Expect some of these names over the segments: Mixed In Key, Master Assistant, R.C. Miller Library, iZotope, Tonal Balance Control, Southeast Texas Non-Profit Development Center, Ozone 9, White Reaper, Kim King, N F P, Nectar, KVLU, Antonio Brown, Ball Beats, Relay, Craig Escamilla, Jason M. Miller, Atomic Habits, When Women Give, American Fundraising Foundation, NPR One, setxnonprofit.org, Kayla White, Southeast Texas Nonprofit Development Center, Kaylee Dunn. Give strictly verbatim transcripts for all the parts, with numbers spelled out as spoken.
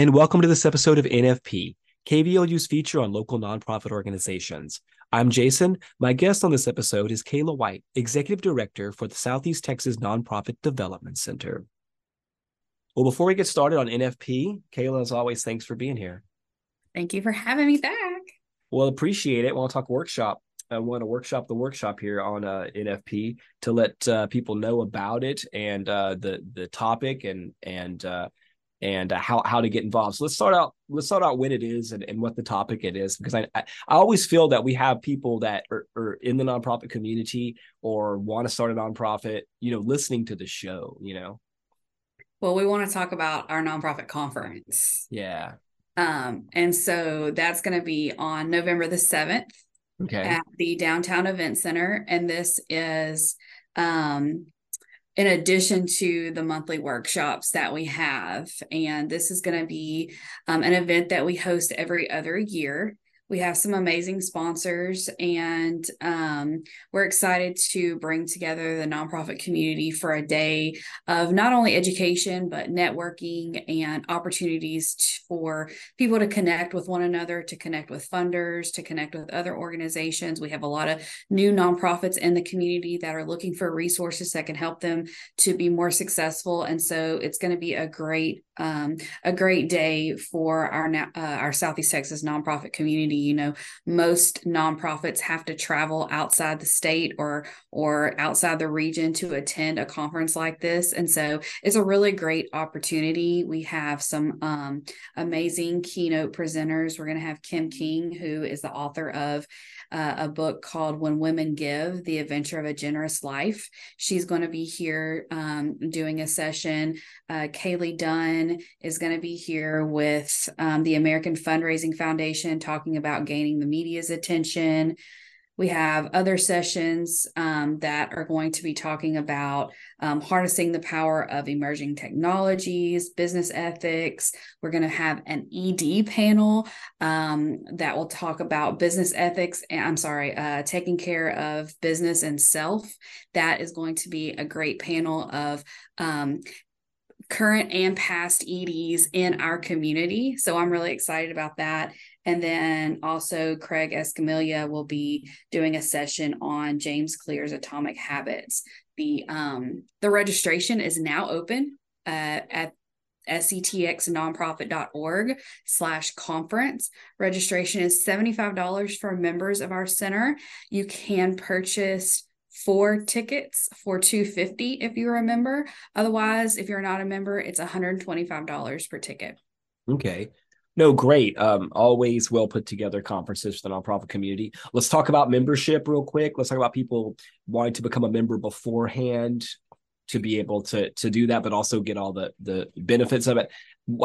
and welcome to this episode of N F P, K V L U's feature on local nonprofit organizations. I'm Jason. My guest on this episode is Kayla White, Executive Director for the Southeast Texas Nonprofit Development Center. Well, before we get started on N F P, Kayla, as always, thanks for being here. Thank you for having me back. Well, appreciate it. I want to talk workshop. I want to workshop the workshop here on uh, N F P to let uh, people know about it and uh, the the topic and and uh, and uh, how how to get involved. So let's start out. Let's start out when it is and, and what the topic it is, because I I always feel that we have people that are, are in the nonprofit community or want to start a nonprofit, you know, listening to the show, you know. Well, we want to talk about our nonprofit conference. Yeah. Um, and so that's going to be on November the seventh. Okay. At the Downtown Event Center. And this is um, in addition to the monthly workshops that we have. And this is going to be um, an event that we host every other year. We have some amazing sponsors, and um, we're excited to bring together the nonprofit community for a day of not only education, but networking and opportunities t- for people to connect with one another, to connect with funders, to connect with other organizations. We have a lot of new nonprofits in the community that are looking for resources that can help them to be more successful. And so it's going to be a great Um, a great day for our uh, our Southeast Texas nonprofit community. You know, most nonprofits have to travel outside the state or or outside the region to attend a conference like this, and so it's a really great opportunity. We have some um, amazing keynote presenters. We're going to have Kim King, who is the author of uh, a book called When Women Give, The Adventure of a Generous Life. She's going to be here um, doing a session. Uh, Kaylee Dunn is going to be here with um, the American Fundraising Foundation, talking about gaining the media's attention. We have other sessions um, that are going to be talking about um, harnessing the power of emerging technologies, business ethics. We're going to have an E D panel um, that will talk about business ethics. And I'm sorry, uh, taking care of business and self. That is going to be a great panel of um current and past E Ds in our community. So I'm really excited about that. And then also Craig Escamilla will be doing a session on James Clear's Atomic Habits. The um, the registration is now open uh, at setxnonprofit dot org slash conference. Registration is seventy-five dollars for members of our center. You can purchase four tickets for two hundred fifty dollars if you're a member. Otherwise, if you're not a member, it's one hundred twenty-five dollars per ticket. Okay. No, great. Um, always well put together conferences for the nonprofit community. Let's talk about membership real quick. Let's talk about people wanting to become a member beforehand to be able to, to do that, but also get all the, the benefits of it.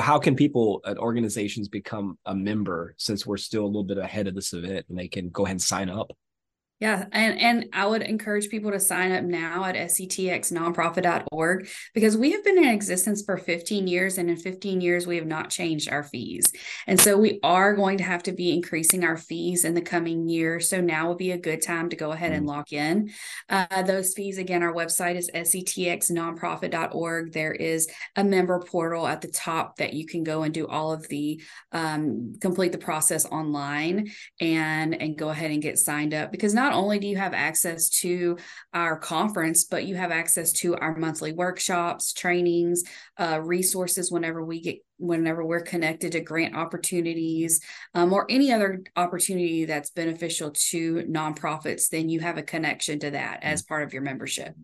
How can people and organizations become a member, since we're still a little bit ahead of this event and they can go ahead and sign up? Yeah. And, and I would encourage people to sign up now at setxnonprofit dot org, because we have been in existence for fifteen years. And in fifteen years, we have not changed our fees. And so we are going to have to be increasing our fees in the coming year. So now would be a good time to go ahead and lock in. Uh, those fees, again, our website is setxnonprofit dot org. There is a member portal at the top that you can go and do all of the, um, complete the process online and, and go ahead and get signed up, because not Not only do you have access to our conference, but you have access to our monthly workshops, trainings, uh, resources whenever we get, whenever we're connected to grant opportunities um, or any other opportunity that's beneficial to nonprofits. Then you have a connection to that as part of your membership.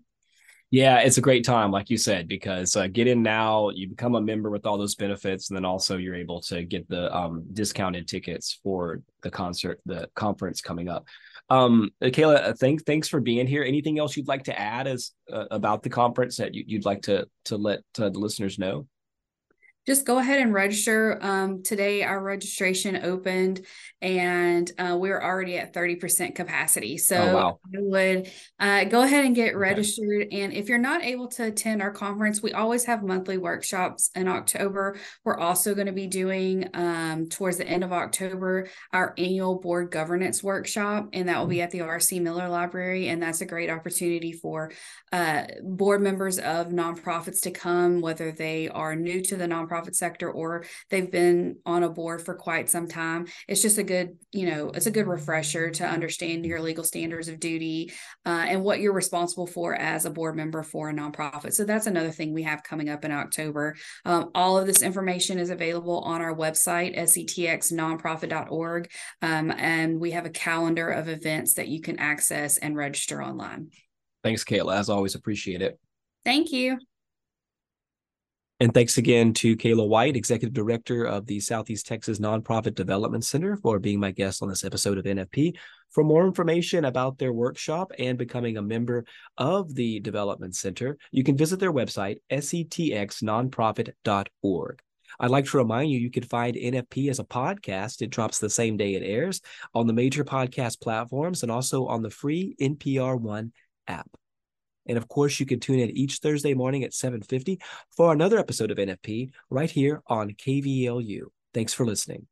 Yeah, it's a great time, like you said, because uh, get in now, you become a member with all those benefits, and then also you're able to get the um, discounted tickets for the concert, the conference coming up. Um, Kayla, thanks thanks for being here. Anything else you'd like to add as uh, about the conference that you, you'd like to to let uh, the listeners know? Just go ahead and register. Um, today, our registration opened, and uh, we're already at thirty percent capacity. So oh, wow. I would uh, go ahead and get registered. Okay. And if you're not able to attend our conference, we always have monthly workshops in October. We're also going to be doing, um, towards the end of October, our annual board governance workshop, and that will be at the R C Miller Library. And that's a great opportunity for uh, board members of nonprofits to come, whether they are new to the nonprofit nonprofit sector, or they've been on a board for quite some time. It's just a good, you know, it's a good refresher to understand your legal standards of duty uh, and what you're responsible for as a board member for a nonprofit. So that's another thing we have coming up in October. Um, all of this information is available on our website, setx nonprofit dot org. Um, and we have a calendar of events that you can access and register online. Thanks, Kayla. As always, appreciate it. Thank you. And thanks again to Kayla White, Executive Director of the Southeast Texas Nonprofit Development Center, for being my guest on this episode of N F P. For more information about their workshop and becoming a member of the Development Center, you can visit their website, setx nonprofit dot org. I'd like to remind you, you can find N F P as a podcast. It drops the same day it airs on the major podcast platforms and also on the free N P R One app. And of course, you can tune in each Thursday morning at seven fifty for another episode of N F P right here on K V L U. Thanks for listening.